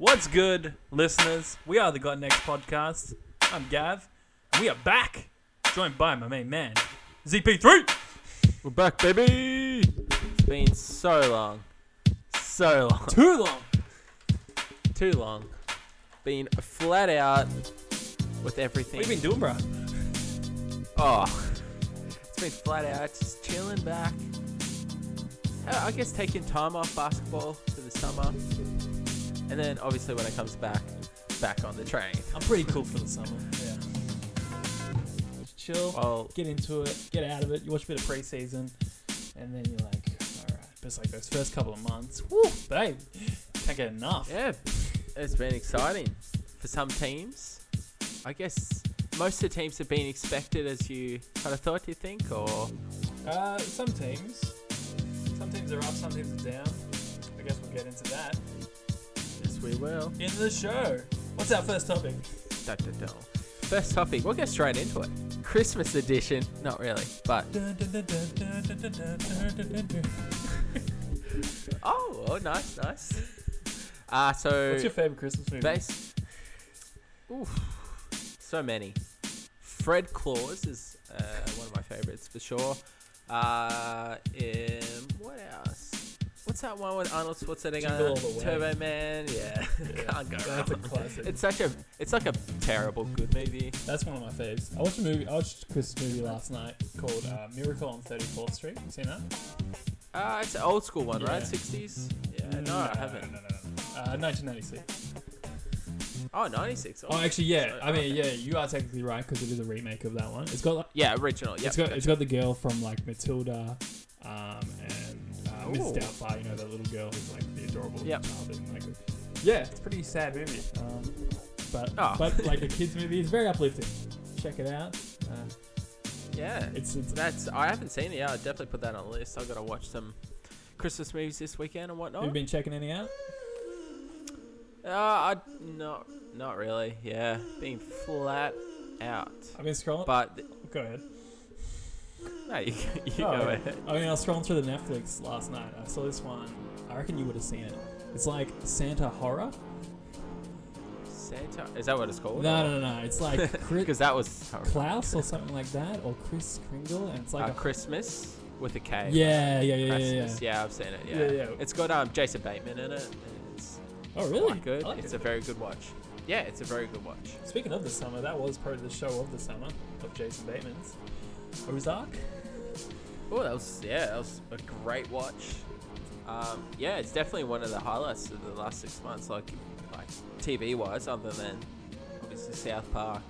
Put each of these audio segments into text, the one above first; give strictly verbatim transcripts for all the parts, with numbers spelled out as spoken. What's good, listeners? We are the Got Next Podcast. I'm Gav, and we are back, joined by my main man, Z P three. We're back, baby. It's been so long. So long. Too long. Too long. Been flat out with everything. What have you been doing, bro? Oh. It's been flat out, just chilling back. I guess taking time off basketball for the summer. And then, obviously, when it comes back, back on the train. I'm pretty cool for the summer. Yeah. Chill, well, get into it, get out of it. You watch a bit of preseason, and then you're like, all right. But it's like those first couple of months. Woo, babe. Can't get enough. Yeah. It's been exciting for some teams. I guess most of the teams have been expected as you kind of thought, do you think? Or uh, some teams. Some teams are up, some teams are down. I guess we'll get into that. We will. In the show. What's our first topic? Doctor Dell. First topic. We'll get straight into it. Christmas edition. Not really, but. oh, oh, nice, nice. Uh, so. What's your favorite Christmas movie? Base... Oof. So many. Fred Claus is uh, one of my favorites for sure. Uh, in... What else? What's that one with Arnold Schwarzenegger? Turbo Man. Yeah, yeah. Can't go that's wrong. A classic. It's such a, it's like a terrible good movie. That's one of my faves. I watched a movie. I watched a Christmas movie last night called uh, Miracle on thirty-fourth Street. You seen that? Uh, it's an old school one, yeah. Right? Sixties. Yeah. No, no, I haven't. No, no, no. no. Uh, nineteen ninety-six. Oh, ninety-six. Oh, oh actually, yeah. I mean, yeah, you are technically right because it is a remake of that one. It's got like, yeah, original. Yeah. It's got it's got the girl from like Matilda, um, and. Uh, Miss Doubtfire, you know, that little girl who's like the adorable yep. child. And, like, yeah, it's a pretty sad movie. Um, but, oh. but like a kids movie, it's very uplifting. Check it out. Uh, yeah, it's, it's that's. I haven't seen it yet. I'll definitely put that on the list. I've got to watch some Christmas movies this weekend and whatnot. Have you been checking any out? Uh, I, not, not really. Yeah, being flat out. I've been scrolling. But th- Go ahead. No, you, you oh, go ahead. I mean, I was scrolling through the Netflix last night. I saw this one. I reckon you would have seen it. It's like Santa Horror. Santa? Is that what it's called? No, no, no. no. It's like Chris, that was Klaus or something like that, or Chris Kringle, and it's like uh, a Christmas with a K. Yeah, yeah, yeah, Christmas. yeah, yeah. Yeah, I've seen it. Yeah, yeah. yeah. It's got um, Jason Bateman in it. And it's oh, really? Good. I like it's it. a very good watch. Yeah, it's a very good watch. Speaking of the summer, that was probably the show of the summer of Jason Bateman's. Ozark. Oh, that was yeah, that was a great watch. Um, yeah, it's definitely one of the highlights of the last six months, like like T V wise, other than obviously South Park,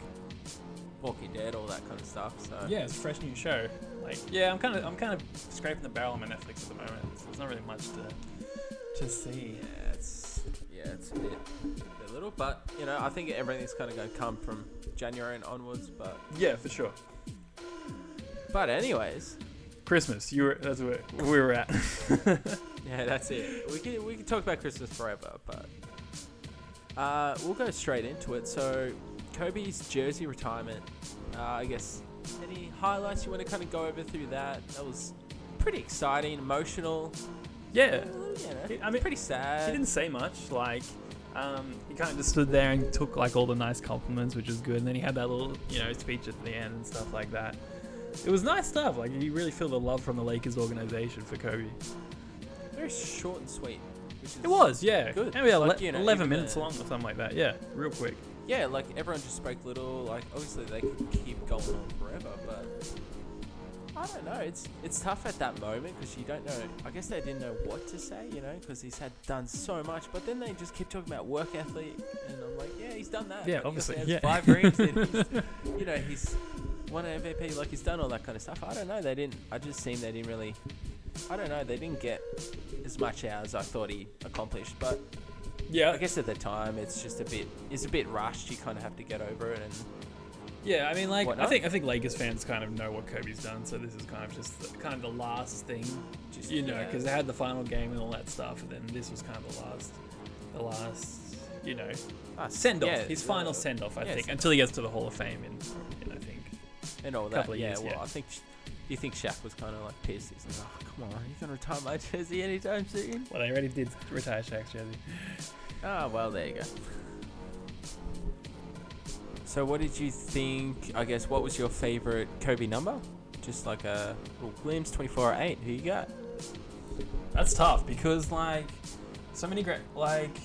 Walking Dead, all that kind of stuff. So yeah, it's a fresh new show. Like yeah, I'm kind of I'm kind of scraping the barrel on my Netflix at the moment. So there's not really much to to see. Yeah, it's yeah, it's a bit a bit little, but you know, I think everything's kind of going to come from January and onwards. But yeah, for sure. But anyways, Christmas. You were that's where we were at. yeah, that's it. We can we can talk about Christmas forever, but uh, we'll go straight into it. So, Kobe's jersey retirement. Uh, I guess any highlights you want to kind of go over through that? That was pretty exciting, emotional. Yeah, well, you know, I mean, pretty sad. He didn't say much. Like, um, he kind of just stood there and took like all the nice compliments, which was good. And then he had that little you know speech at the end and stuff like that. It was nice stuff. Like you really feel the love from the Lakers organization for Kobe. Very short and sweet. Which is it was, yeah. Good. And we had like, le- you know, eleven minutes long or something like that. Yeah, real quick. Yeah, like everyone just spoke little. Like obviously they could keep going on forever, but I don't know. It's it's tough at that moment because you don't know. I guess they didn't know what to say, you know, because he's had done so much. But then they just keep talking about work athlete, and I'm like, yeah, he's done that. Yeah, obviously. He has yeah. Five rings. You know, he's. Won an M V P, like he's done all that kind of stuff. I don't know. They didn't. I just seemed they didn't really. I don't know. They didn't get as much out as I thought he accomplished. But yeah, I guess at the time it's just a bit. It's a bit rushed. You kind of have to get over it. And yeah, I mean, like whatnot. I think I think Lakers fans kind of know what Kobe's done. So this is kind of just the, kind of the last thing, just, you know, because yeah. they had the final game and all that stuff, and then this was kind of the last, the last, you know, ah, send off. Yeah, his final send off, I yeah, think, until he gets to the Hall of Fame in, in I think. And all that, yeah, years, well, yeah. I think you think Shaq was kind of like pissed? He's like, oh, come on, you can retire my jersey anytime soon. Well, they already did retire Shaq's jersey. Ah, oh, well, there you go. So what did you think, I guess, what was your favourite Kobe number? Just like a little glimpse, twenty-four or eight, who you got? That's tough because, like, so many great, like,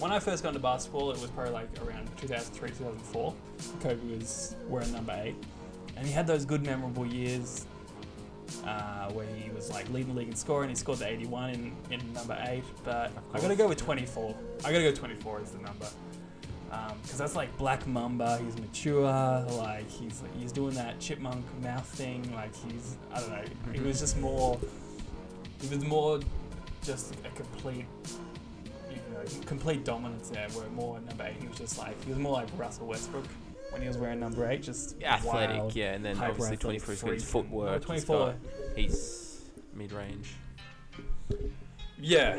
when I first got into basketball, it was probably like around two thousand three, two thousand four. Kobe was wearing number eight. And he had those good, memorable years uh, where he was like leading the league in scoring. He scored the eighty-one in, in number eight. But I got to go with twenty-four. I got to go twenty-four is the number. Because um, that's like Black Mamba. He's mature. Like he's like, he's doing that chipmunk mouth thing. Like he's, I don't know. He was just more, he was more just a complete, you know, complete dominance there. Where more number eight, he was just like, he was more like Russell Westbrook. When he was wearing number eight, just yeah, athletic, wild, yeah, and then obviously twenty-four is his footwork. No, twenty-four, he's mid-range. Yeah,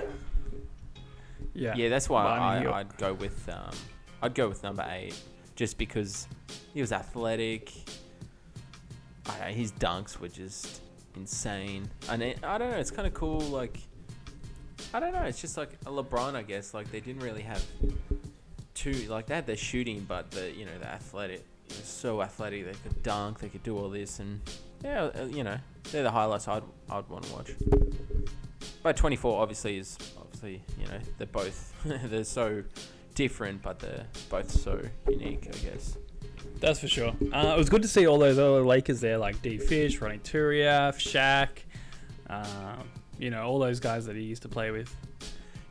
yeah, yeah. That's why well, I, I mean, I'd go with um, I'd go with number eight, just because he was athletic. I don't know, his dunks were just insane, and it, I don't know. It's kind of cool. Like I don't know. It's just like a LeBron, I guess. Like they didn't really have. Too, like they had their shooting, but the you know the athletic, it was so athletic, they could dunk, they could do all this, and yeah, you know they're the highlights I'd I'd want to watch. But twenty-four obviously is obviously you know they're both they're so different, but they're both so unique, I guess. That's for sure. Uh, it was good to see all those other Lakers there, like D. Fish, Ronnie Turiaf, Shaq, um, you know all those guys that he used to play with.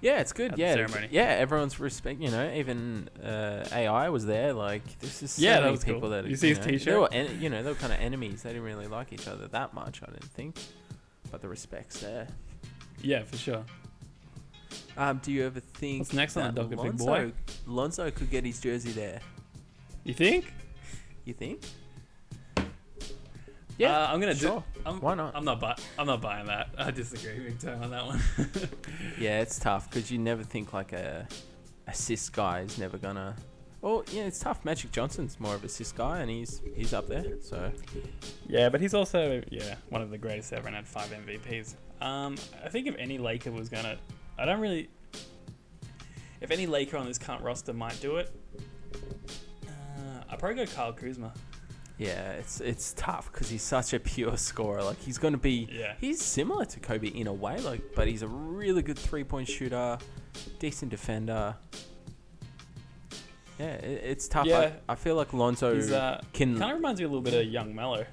Yeah, it's good. Yeah, ceremony. Yeah. Everyone's respect. You know, even uh, A I was there. Like, this is so yeah, many people cool. that you, you see his know, T-shirt. They were en- you know, they were kind of enemies. They didn't really like each other that much, I didn't think. But the respect's there. Yeah, for sure. Um, do you ever think What's next that on the Lonzo, big boy? Lonzo could get his jersey there? You think? You think? Yeah, uh, I'm gonna sure. do. I'm, Why not? I'm not. Bu- I'm not buying that. I disagree big time on that one. Yeah, it's tough because you never think like a assist guy is never gonna. Well, yeah, it's tough. Magic Johnson's more of a assist guy, and he's he's up there. So. Yeah, but he's also yeah one of the greatest ever and had five M V Ps. Um, I think if any Laker was gonna, I don't really. If any Laker on this current roster might do it, uh, I'd probably go Kyle Kuzma. Yeah, it's it's tough because he's such a pure scorer. Like he's gonna be, yeah. he's similar to Kobe in a way. Like, but he's a really good three-point shooter, decent defender. Yeah, it, it's tough. Yeah. I, I feel like Lonzo uh, can kind of reminds me a little bit of Young Melo.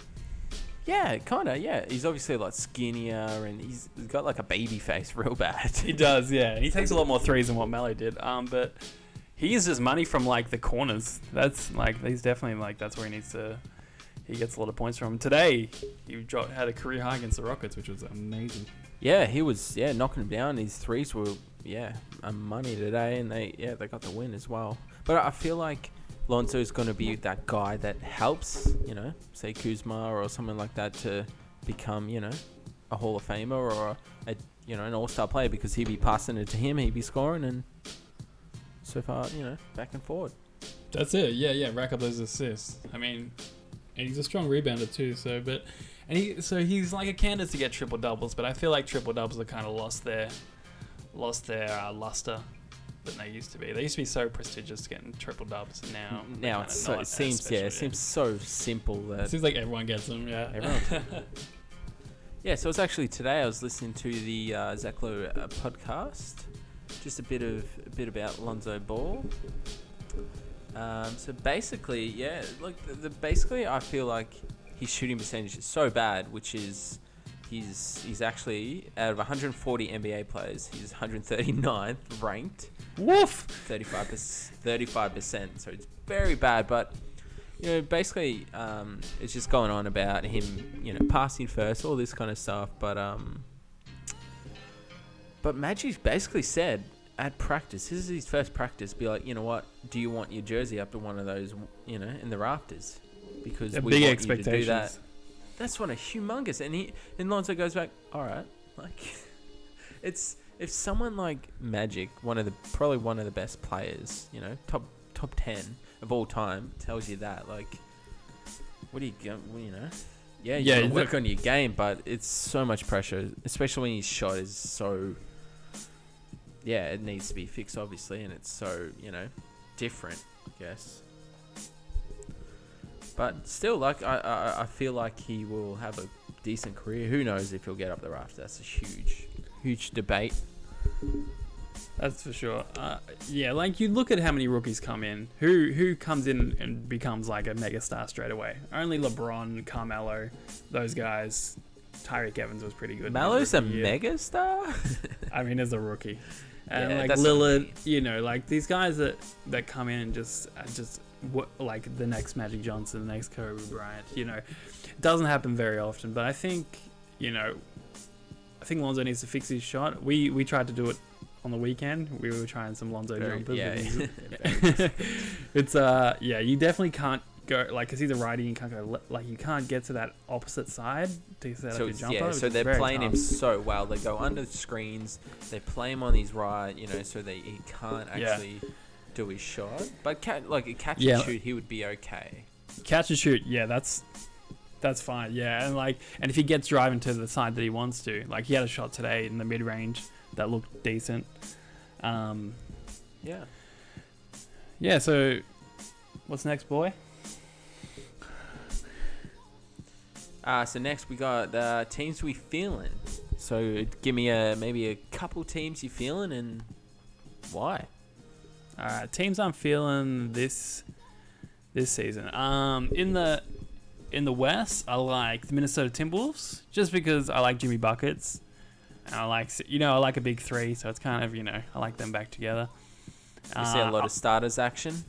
Yeah, kind of. Yeah, he's obviously like skinnier and he's got like a baby face, real bad. He does. Yeah, and he takes a lot more threes than what Melo did. Um, but. He uses money from like the corners. That's like he's definitely like that's where he needs to. He gets a lot of points from. Today he dropped, had a career high against the Rockets, which was amazing. Yeah, he was yeah knocking him down. His threes were yeah money today, and they yeah they got the win as well. But I feel like Lonzo's gonna be that guy that helps you know say Kuzma or someone like that to become you know a Hall of Famer or a you know an All Star player because he'd be passing it to him, he'd be scoring and. So far, you know, back and forward. That's it. Yeah, yeah. Rack up those assists. I mean, and he's a strong rebounder too. So, but and he so he's like a candidate to get triple doubles. But I feel like triple doubles are kind of lost their lost their uh, luster than they used to be. They used to be so prestigious getting triple doubles. Now, now it's so, it seems yeah, it seems so simple that it seems like everyone gets them. Yeah, everyone. Yeah. So it's actually today I was listening to the uh, Zach Lowe uh, podcast. Just a bit of a bit about Lonzo Ball. Um, so basically, yeah, look, the, the basically I feel like his shooting percentage is so bad, which is he's he's actually out of one hundred forty N B A players, he's one hundred thirty-ninth ranked. Woof. thirty-five percent, so it's very bad. But you know, basically, um, it's just going on about him, you know, passing first, all this kind of stuff. But um. But Magic basically said at practice, this is his first practice, be like, you know what, do you want your jersey up to one of those, you know, in the rafters? Because yeah, we big want expectations. You to do that. That's one of humongous. And he and Lonzo goes back, all right, like, it's if someone like Magic, one of the probably one of the best players, you know, top top ten of all time, tells you that, like, what do you you know, yeah, you yeah, work on your game, but it's so much pressure, especially when your shot is so, yeah, it needs to be fixed, obviously, and it's so, you know, different, I guess. But still, like, I, I, I feel like he will have a decent career. Who knows if he'll get up the rafters? That's a huge, huge debate. That's for sure. Uh, yeah, like, you look at how many rookies come in. Who who comes in and becomes, like, a megastar straight away? Only LeBron, Carmelo, those guys. Tyreek Evans was pretty good. Melo's a megastar? I mean, as a rookie. And, yeah, like, Lillard, you know, like, these guys that, that come in and just... just What, like the next Magic Johnson, the next Kobe Bryant, you know, it doesn't happen very often. But I think, you know, I think Lonzo needs to fix his shot. We we tried to do it on the weekend. We were trying some Lonzo very, jumpers. Yeah, yeah. Yeah. It's uh, yeah, you definitely can't go like because he's a righty. You can't go le- like you can't get to that opposite side to set so up your jumper. Yeah, so they're playing tough. him so well. They go under the screens. They play him on his right, you know, so that he can't actually. Yeah. Do his shot, but catch, like a catch yeah. and shoot, he would be okay. Catch and shoot, yeah, that's that's fine, yeah, and like, and if he gets driving to the side that he wants to, like he had a shot today in the mid range that looked decent. Um, yeah, yeah. So, what's next, boy? Uh, so next we got uh, teams we feeling. So give me a maybe a couple teams you feeling and why. All right, teams I'm feeling this this season. Um, in the in the West, I like the Minnesota Timberwolves just because I like Jimmy Buckets, and I like you know I like a big three, so it's kind of you know I like them back together. You uh, see a lot of starters action.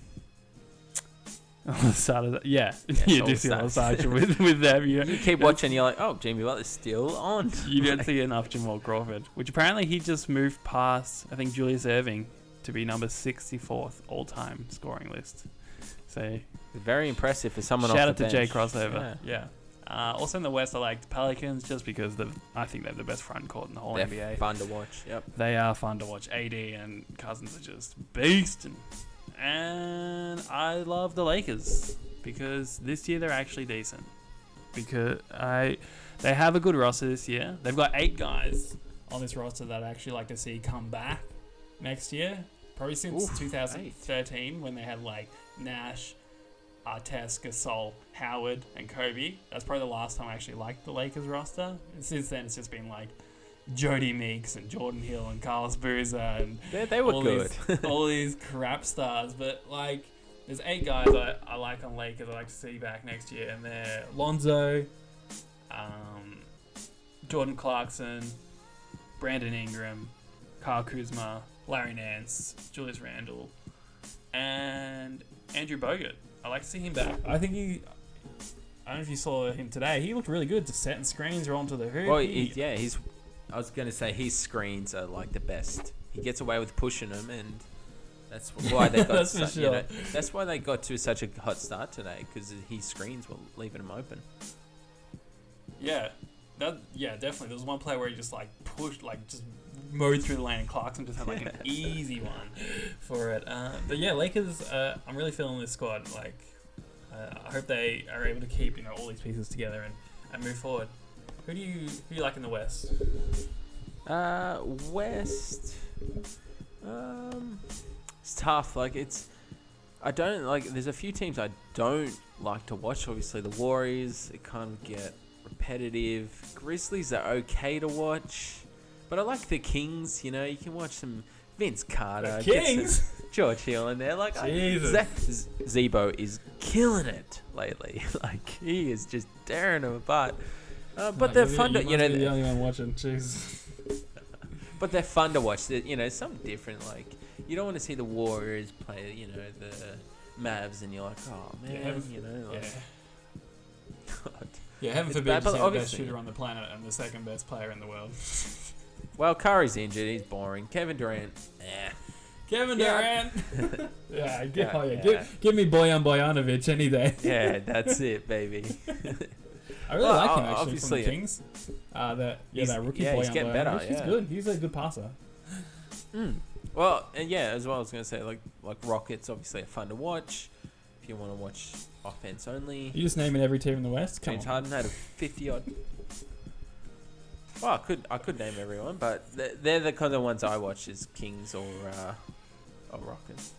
Starters, yeah, yeah you do see a lot of starters with with them. You, know? You keep watching, you're like, oh, Jimmy Butler's still on. You don't see enough Jamal Crawford, which apparently he just moved past. I think Julius Erving. To be number sixty-fourth all-time scoring list, so very impressive for someone. Shout off the out to bench. Jay Crossover, yeah. yeah. Uh, also in the West, I liked Pelicans just because the I think they're the best front court in the whole they're N B A. They're fun to watch. Yep, they are fun to watch. A D and Cousins are just beasting, and I love the Lakers because this year they're actually decent. Because I, they have a good roster this year. They've got eight guys on this roster that I actually like to see come back. Next year, probably since Oof, twenty thirteen eight. When they had like Nash, Artest, Gasol, Howard, and Kobe. That's probably the last time I actually liked the Lakers roster. And since then, it's just been like Jody Meeks and Jordan Hill and Carlos Boozer and they, they were all good. These, all these crap stars. But like, there's eight guys I, I like on Lakers. I like to see back next year, and they're Lonzo, um, Jordan Clarkson, Brandon Ingram, Kyle Kuzma. Larry Nance, Julius Randle, and Andrew Bogut. I like to see him back. I think he... I don't know if you saw him today. He looked really good, just setting screens, rolling to the hoop. Well, he, yeah, he's... I was going to say his screens are, like, the best. He gets away with pushing them, and that's why they got... that's, su- sure. you know, that's why they got to such a hot start today, because his screens were leaving them open. Yeah. That, yeah, definitely. There was one play where he just, like, pushed, like, just... mowed through the lane and Clarkson just had like an easy one for it. Uh, but yeah, Lakers, uh, I'm really feeling this squad. Like, uh, I hope they are able to keep you know all these pieces together and, and move forward. Who do you who do you like in the West? Uh, West, um, it's tough. Like it's, I don't like. There's a few teams I don't like to watch. Obviously, the Warriors. It kind of get repetitive. Grizzlies are okay to watch. But I like the Kings, you know. You can watch some Vince Carter, the Kings, George Hill in there. Like, Jesus. I, Z- Zebo is killing it lately. Like, he is just tearing them apart. Uh, but no, they're fun to, you know. Be the only one watching, jeez. But they're fun to watch. They're, you know, something different. Like, you don't want to see the Warriors play, you know, the Mavs, and you're like, oh man, yeah, you know. Like, yeah. yeah, heaven forbid you're the best shooter on the planet and the second best player in the world. Well, Curry's injured. He's boring. Kevin Durant. Eh. Kevin Durant. yeah, give, oh, yeah, yeah. Give, give me Bojan Bojanovic any day. yeah, that's it, baby. I really well, like him, actually, from the Kings. Uh, that, yeah, that rookie yeah, Bojan he's getting Bojanovic. better. He's yeah. good. He's a good passer. Mm. Well, and yeah, as well, I was going to say, like, like Rockets, obviously, are fun to watch. If you want to watch offense only. You're just naming every team in the West? Come James on. Harden had a fifty-odd... Well, I could I could name everyone, but they're the kind of ones I watch is Kings or uh, or Rockets.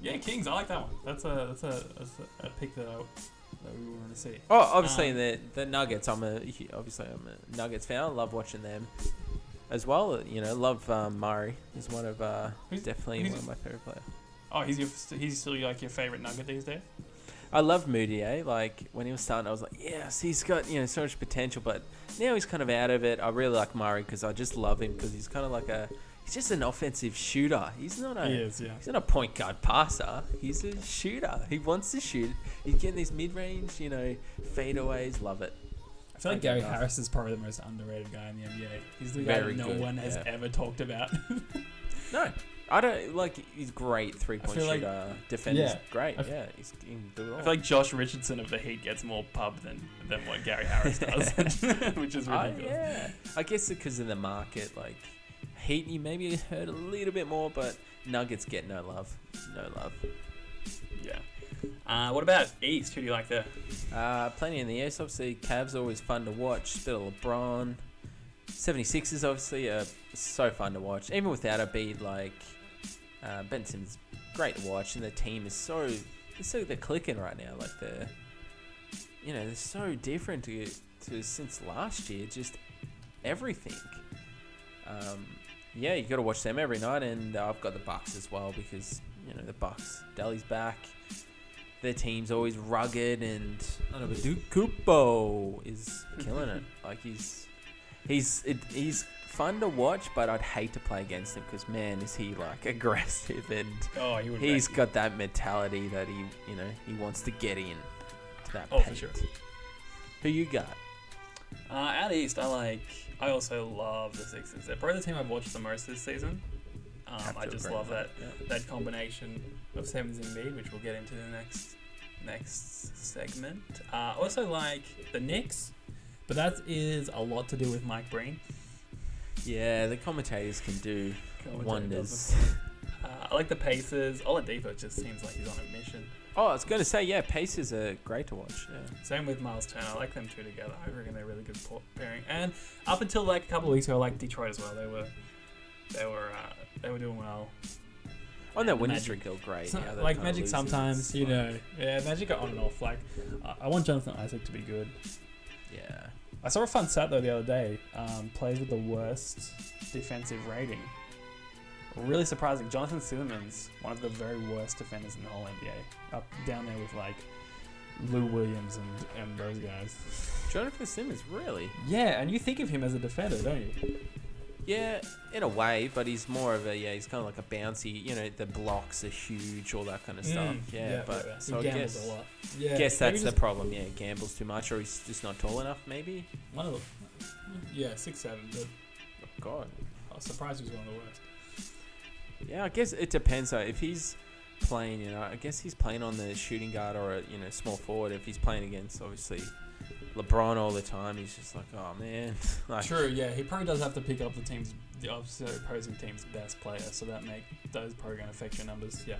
Yeah, Kings. I like that one. That's a that's a, that's a pick that I that we wanted to see. Oh, obviously um, the the Nuggets. I'm a obviously I'm a Nuggets fan. I love watching them as well. You know, love um, Murray. He's one of uh, definitely one your, of my favorite players. Oh, he's your, he's still like your favorite Nugget these days. I love Moody, eh? Like, when he was starting, I was like, yes, he's got, you know, so much potential, but now he's kind of out of it. I really like Murray because I just love him because he's kind of like a, he's just an offensive shooter. He's not a, he is, yeah. He's not a point guard passer. He's a shooter. He wants to shoot. He's getting these mid-range, you know, fadeaways. Love it. I feel like Gary enough. Harris is probably the most underrated guy in the N B A. He's the guy Very that no good, one yeah. has ever talked about. No. I don't like. He's great three-point shooter. Like, defender's yeah, great. I f- yeah, he's he can do it all. I feel like Josh Richardson of the Heat gets more pub than, than what Gary Harris does, which is ridiculous. I, yeah, I guess because of the market, like Heat, you maybe heard a little bit more, but Nuggets get no love, no love. Yeah. Uh, what about East? Who do you like there? Uh, plenty in the East. Obviously, Cavs always fun to watch. Bit of LeBron. seventy-sixers obviously are so fun to watch. Even without a beat, like uh, Ben Simmons, great to watch, and the team is so so they're clicking right now. Like they're you know they're so different to to since last year. Just everything. Um, yeah, you got to watch them every night, and uh, I've got the Bucks as well because you know the Bucks. Dali's back. Their team's always rugged, and Antetokounmpo is killing it. Like he's. He's it, he's fun to watch, but I'd hate to play against him because man, is he like aggressive and oh, he he's got that mentality that he you know he wants to get in to that. Oh, paint. For sure. Who you got? Uh, out east, I like. I also love the Sixers. They're probably the team I've watched the most this season. Um, I just love that yeah. that combination of Simmons and Embiid, which we'll get into in the next next segment. Uh, also like the Knicks. But that is a lot to do with Mike Breen. Yeah, the commentators can do Commentator wonders. uh, I like the Pacers. Oladipo just seems like he's on a mission. Oh, I was going to say, yeah, Pacers are great to watch. Yeah. Same with Miles Turner. I like them two together. I reckon they're a really good pairing. And up until like a couple of weeks ago, I liked Detroit as well. They were, they were, uh, they were doing well. On that winning streak, they're great. Some, yeah, they're like Magic sometimes, you like, know. Yeah, Magic are on and off. Like, I, I want Jonathan Isaac to be good. Yeah. I saw a fun stat though the other day. Um, plays with the worst defensive rating. Really surprising. Jonathan Simmons, one of the very worst defenders in the whole N B A. Up down there with like Lou Williams and, and those guys. Jonathan Simmons, really? Yeah, and you think of him as a defender, don't you? Yeah, in a way, but he's more of a yeah. He's kind of like a bouncy. You know, the blocks are huge, all that kind of stuff. Mm, yeah, yeah, but yeah. so he I guess, a lot. Yeah, guess that's the problem. Yeah, gambles too much, or he's just not tall enough. Maybe. One of the, yeah, six seven. But oh, God, I was surprised he was one of the worst. Yeah, I guess it depends. Though. If he's playing, you know, I guess he's playing on the shooting guard or a, you know small forward. If he's playing against, obviously. LeBron all the time, he's just like, oh man. Like, true, yeah, he probably does have to pick up the team's, the opposing team's best player, so that make those probably going to affect your numbers. Yeah.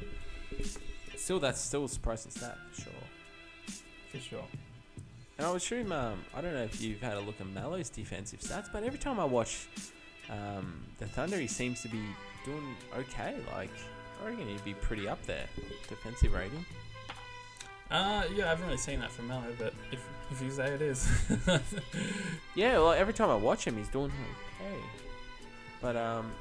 Still, that's still a surprising stat for sure. For sure. And I was assume, um, I don't know if you've had a look at Melo's defensive stats, but every time I watch um, the Thunder, he seems to be doing okay. Like, I reckon he'd be pretty up there defensive rating. Uh, yeah, I haven't really seen that from Melo, but if if you say it is. Yeah, well, every time I watch him, he's doing okay. But, um,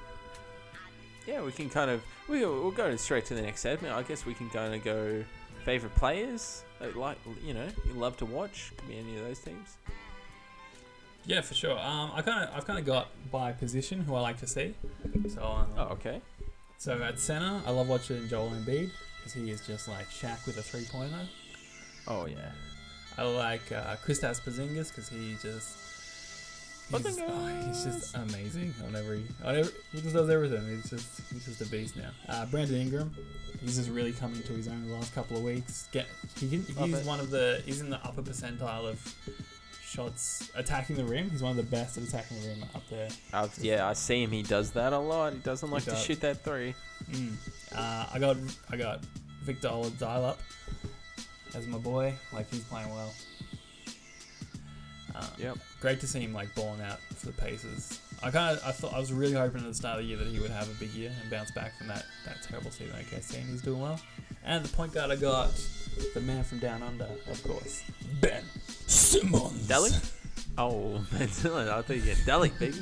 yeah, we can kind of, we, we'll go straight to the next segment. I guess we can kind of go favorite players, like, like you know, you love to watch, could be any of those teams. Yeah, for sure. Um, I kind of, I've kind of got by position who I like to see. So, um, oh, okay. So at center, I love watching Joel Embiid. Because he is just like Shaq with a three-pointer. Oh, yeah. I like uh, Kristaps Porzingis because he just... He's, oh, he's just amazing. On every, on every, he just does everything. He's just he's just a beast now. Uh, Brandon Ingram. He's just really coming to his own the last couple of weeks. Get he can, He's it. one of the... He's in the upper percentile of shots attacking the rim. He's one of the best at attacking the rim up there. I've, yeah, I see him. He does that a lot. He doesn't like he does. to shoot that three. Mm. Uh, I got I got Victor Oladipo. as my boy. Like, he's playing well. Um, yep. Great to see him like balling out for the Pacers. I kind of I thought I was really hoping at the start of the year that he would have a big year and bounce back from that, that terrible season at O K C, and he's doing well. And the point guard I got, the man from down under, of course, Ben Simmons. Deli? Oh, Ben Simmons. I thought you had Deli, baby.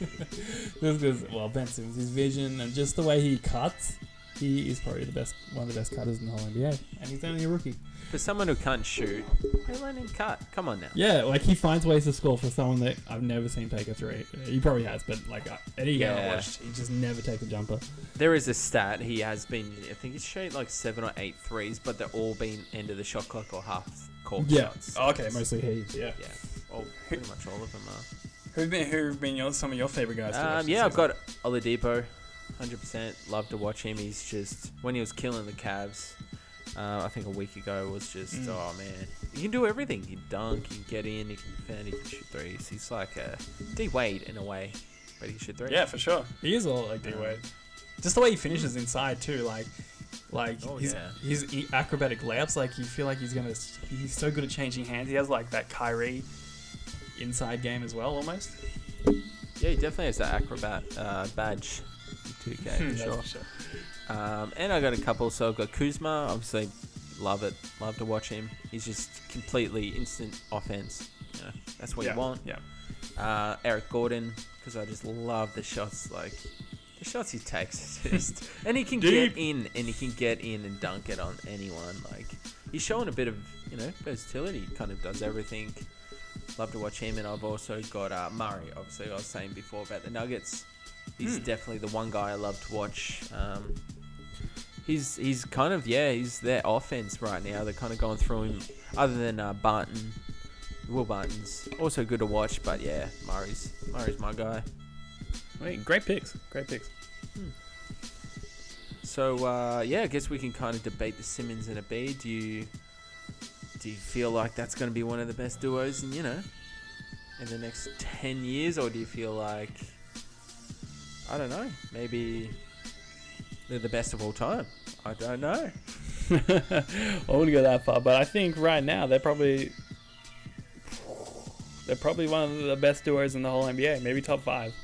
This is, well, Ben Simmons, his vision and just the way he cuts, he is probably the best, one of the best cutters in the whole N B A, and he's only a rookie. For someone who can't shoot, they let him cut. Come on now. Yeah, like he finds ways to score for someone that I've never seen take a three. He probably has, but like any yeah. game I watched, he just never takes a jumper. There is a stat he has been. I think he's shot like seven or eight threes, but they're all been end of the shot clock or half court yeah. shots. Yeah. Oh, okay, mostly he. Yeah. Yeah. Well, pretty much all of them are. Who've been, who've been your, some of your favourite guys to watch? Um, yeah, I've got Oladipo, one hundred percent. Love to watch him. He's just, when he was killing the Cavs, uh, I think a week ago, was just, mm. oh man. He can do everything. He can dunk, he can get in, he can defend, he can shoot threes. He's like a D-Wade in a way, but he can shoot threes. Yeah, for sure. He is a lot like D-Wade. Um, just the way he finishes inside too, like... Like oh, his, yeah. his acrobatic layups, like you feel like he's going to... He's so good at changing hands. He has like that Kyrie... inside game as well, almost. Yeah, he definitely has that acrobat uh, badge in two K for sure. For sure. Um, and I got a couple, so I've got Kuzma, obviously love it, love to watch him. He's just completely instant offense. You know, that's what yeah. you want. Yeah. Uh, Eric Gordon, because I just love the shots, like the shots he takes, just and he can Deep. get in, and he can get in and dunk it on anyone. Like he's showing a bit of you know versatility. He kind of does everything. Love to watch him, and I've also got uh, Murray. Obviously, I was saying before about the Nuggets. He's mm. definitely the one guy I love to watch. Um, he's he's kind of yeah, he's their offense right now. They're kind of going through him. Other than uh, Barton, Will Barton's also good to watch, but yeah, Murray's Murray's my guy. Wait, great picks, great picks. Hmm. So uh, yeah, I guess we can kind of debate the Simmons and Embiid. Do you? Do you feel like that's going to be one of the best duos in, you know, in the next ten years? Or do you feel like, I don't know, maybe they're the best of all time? I don't know. I wouldn't go that far, but I think right now they're probably, they're probably one of the best duos in the whole N B A, maybe top five.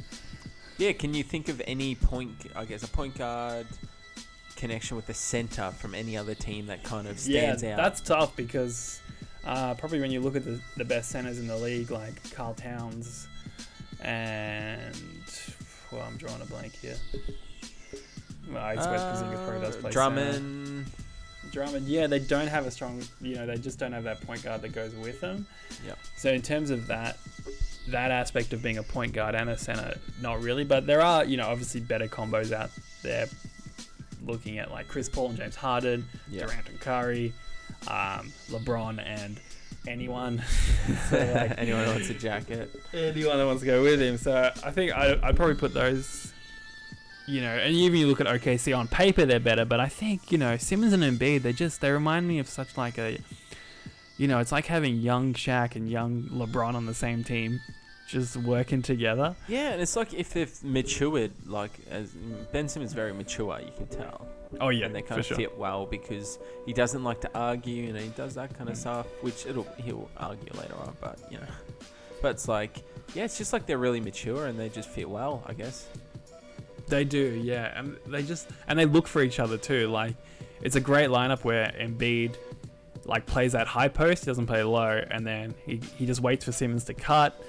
Yeah, can you think of any point, I guess, a point guard... connection with the center from any other team that kind of stands yeah, out? That's tough because uh, probably when you look at the, the best centers in the league, like Karl Towns and well, I'm drawing a blank here. Well, I suppose Porzingis uh, probably does play Drummond. Center. Drummond, yeah, they don't have a strong, you know, they just don't have that point guard that goes with them. Yeah. So in terms of that, that aspect of being a point guard and a center, not really. But there are, you know, obviously better combos out there. Looking at like Chris Paul and James Harden, yeah. Durant and Curry, um, LeBron and anyone. so, like, anyone who wants a jacket. Anyone that wants to go with him. So I think I, I'd probably put those, you know, and even you look at O K C on paper, they're better. But I think, you know, Simmons and Embiid, they just, they remind me of such like a, you know, it's like having young Shaq and young LeBron on the same team. Just working together. Yeah, and it's like if they've matured, like as Ben Simmons is very mature, you can tell. Oh yeah, and they kind of sure. fit well because he doesn't like to argue, and he does that kind of mm. stuff, which it'll he'll argue later on, but you know, but it's like yeah, it's just like they're really mature and they just fit well, I guess. They do, yeah, and they just and they look for each other too. Like it's a great lineup where Embiid like plays that high post, doesn't play low, and then he he just waits for Simmons to cut.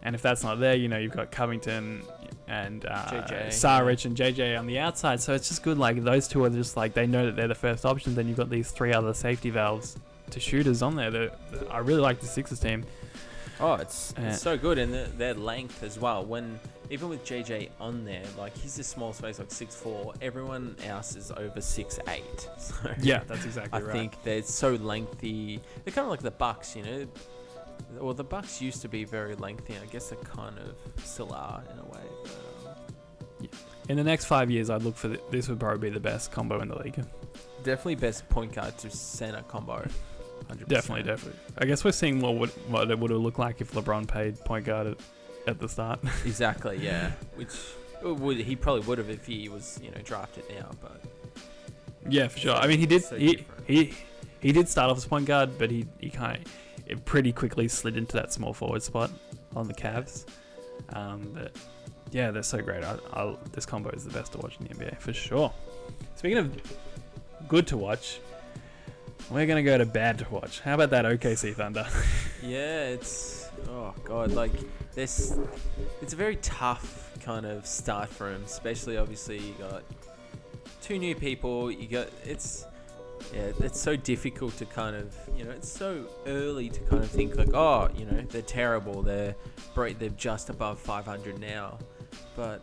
And if that's not there, you know, you've got Covington and uh, J J. Saric and J J on the outside. So it's just good. Like, those two are just like, they know that they're the first option. Then you've got these three other safety valves to shooters on there. That, that I really like the Sixers team. Oh, it's, uh, it's so good. And the, their length as well. When even with J J on there, like, he's a small space, like six foot four. Everyone else is over six eight. So yeah, that's exactly I right. I think they're so lengthy. They're kind of like the Bucks, you know. Well, the Bucks used to be very lengthy, and I guess they kind of still are in a way. But, um, yeah. In the next five years, I'd look for the, this would probably be the best combo in the league. Definitely best point guard to center combo. one hundred percent. Definitely, definitely. I guess we're seeing what would, what it would have looked like if LeBron paid point guard at, at the start. Exactly, yeah. Which would, he probably would have if he was you know drafted now, but yeah, for sure. I mean, he did. So he, he He did start off as point guard, but he, he kind of pretty quickly slid into that small forward spot on the Cavs. Um, but yeah, they're so great. I, I, this combo is the best to watch in the N B A for sure. Speaking of good to watch, we're going to go to bad to watch. How about that O K C Thunder? Yeah, it's... Oh, God. Like, this... It's a very tough kind of start for him, especially, obviously, you got two new people. You got... It's... Yeah, it's so difficult to kind of... You know, it's so early to kind of think, like, oh, you know, they're terrible. They're break, they're just above five hundred now. But...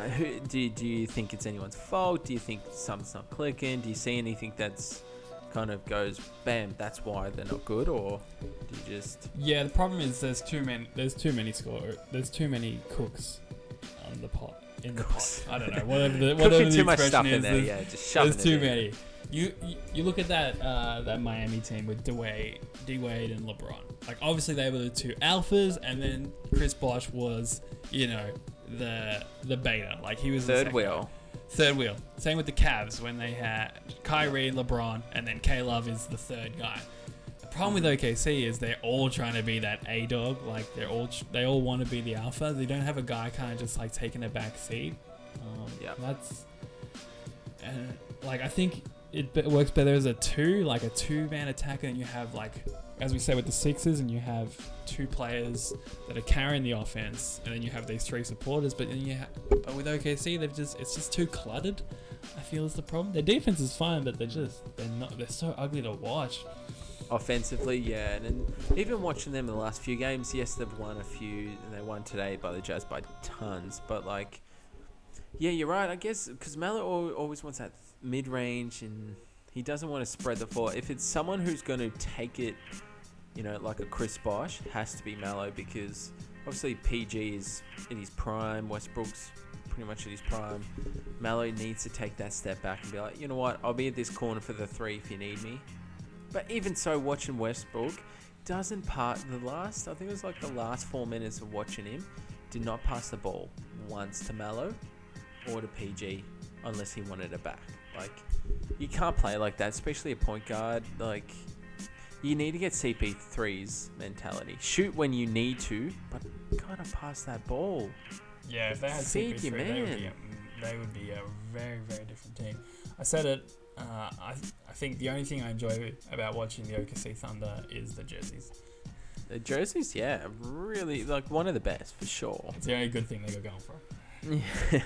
Uh, who, do, do you think it's anyone's fault? Do you think something's not clicking? Do you see anything that's... kind of goes bam, that's why they're not good? Or do you just... Yeah, the problem is there's too many there's too many score there's too many cooks on the pot in the pot. I don't know, whatever the, whatever the expression is, there, there's, yeah, just there's too in. many. You, you you look at that uh, that Miami team with D-Wade, D-Wade and LeBron. Like, obviously they were the two alphas, and then Chris Bosh was, you know, the the beta. Like, he was third the wheel. Third wheel. Same with the Cavs when they had Kyrie, LeBron, and then K-Love is the third guy. The problem with O K C is they're all trying to be that A-dog. Like, they're all they all want to be the alpha. They don't have a guy kind of just, like, taking a back seat. Um, yeah. That's... And, like, I think it be- works better as a two, like a two-man attacker, and you have, like, as we say with the Sixers, and you have two players that are carrying the offense, and then you have these three supporters. But then you, ha- but with O K C, they've just it's just too cluttered. I feel is the problem. Their defense is fine, but they're just they're not they're so ugly to watch. Offensively, yeah, and, and even watching them in the last few games, yes, they've won a few, and they won today by the Jazz by tons. But like, yeah, you're right. I guess because Melo always wants that mid range, and he doesn't want to spread the floor. If it's someone who's going to take it. You know, like a Chris Bosh, has to be Mallow, because obviously P G is in his prime, Westbrook's pretty much in his prime. Mallow needs to take that step back and be like, you know what, I'll be at this corner for the three if you need me. But even so, watching Westbrook doesn't pass the last, I think it was like the last four minutes of watching him, did not pass the ball once to Mallow or to P G unless he wanted it back. Like, you can't play like that, especially a point guard. Like, you need to get C P three's mentality. Shoot when you need to, but kind of pass that ball. Yeah, if they had C P three, they would, be a, they would be a very, very different team. I said it. Uh, I I think the only thing I enjoy about watching the O K C Thunder is the jerseys. The jerseys, yeah, really, like, one of the best for sure. It's the only good thing they got going for it. Yeah,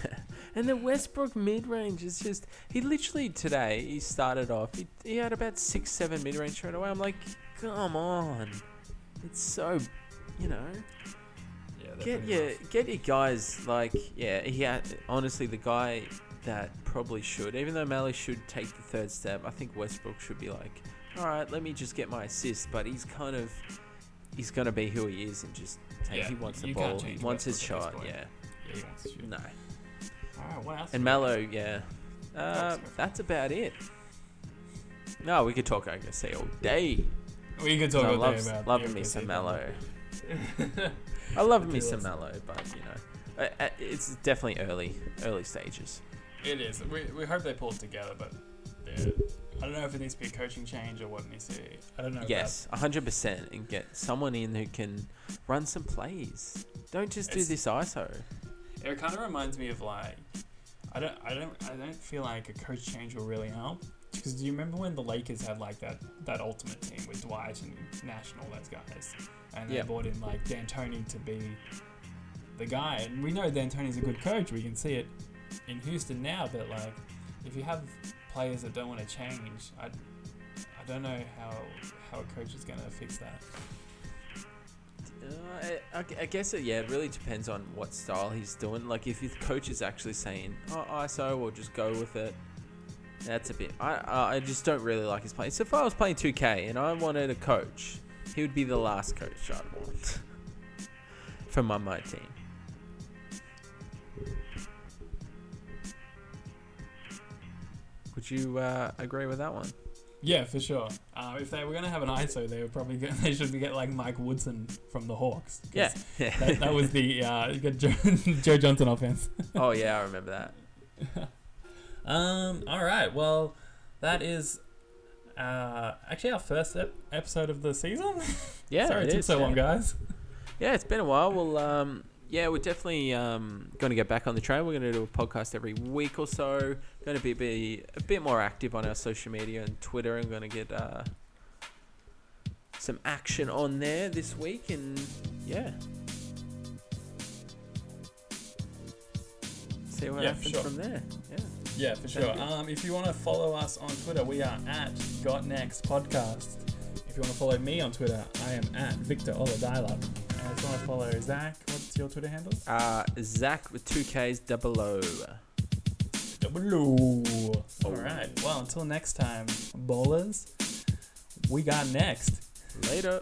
and the Westbrook mid-range is just, he literally today, he started off, he, he had about six, seven mid-range straight away. I'm like, come on. It's so, you know, yeah, get your, nice. get your guys, like, yeah, he had, honestly, the guy that probably should, even though Mally should take the third step, I think Westbrook should be like, all right, let me just get my assist, but he's kind of, he's going to be who he is and just take, yeah, he wants the ball, he wants his shot, yeah. Yeah, he wants to shoot. No. Alright, what else? And Mallow, yeah. Uh, that's about it. No, we could talk O K C all day. We could talk all day about loving me some Mallow. I love me some Mallow, but you know, it's definitely early, early stages. It is. We we hope they pull it together, but yeah. I don't know if it needs to be a coaching change or what needs to be. I don't know. Yes, one hundred percent, and get someone in who can run some plays. Don't just it's, do this I S O. It kind of reminds me of like, I don't, I don't, I don't feel like a coach change will really help. Because do you remember when the Lakers had like that, that ultimate team with Dwight and Nash and all those guys, and they yep. brought in like D'Antoni to be the guy, and we know D'Antoni's a good coach. We can see it in Houston now, but like, if you have players that don't want to change, I, I don't know how how a coach is going to fix that. Uh, I, I guess it, yeah, it really depends on what style he's doing. Like, if his coach is actually saying, oh, I S O, or just go with it, that's a bit... I I just don't really like his play. So if I was playing two K and I wanted a coach, he would be the last coach I'd want from my, my team. Would you uh, agree with that one? Yeah, for sure. Uh, if they were going to have an I S O, they were probably gonna, they should get like Mike Woodson from the Hawks. Yeah, that, that was the uh, Joe, Joe Johnson offense. Oh yeah, I remember that. um. All right. Well, that is uh, actually our first ep- episode of the season. Yeah, sorry it, it took is, so yeah. long, guys. Yeah, it's been a while. We'll, um, yeah, we're definitely um, going to get back on the train. We're going to do a podcast every week or so. Going to be, be a bit more active on our social media and Twitter. I'm going to get uh, some action on there this week, and yeah, see what yeah, happens sure. from there. Yeah. Yeah, for sure. Um, if you want to follow us on Twitter, we are at Got Next Podcast. If you want to follow me on Twitter, I am at Victor Oladipo. And if you want to follow Zach, what's your Twitter handle? Uh, Zach with two Ks, double O. Double O. All right. Well, until next time, bowlers, we got next. Later.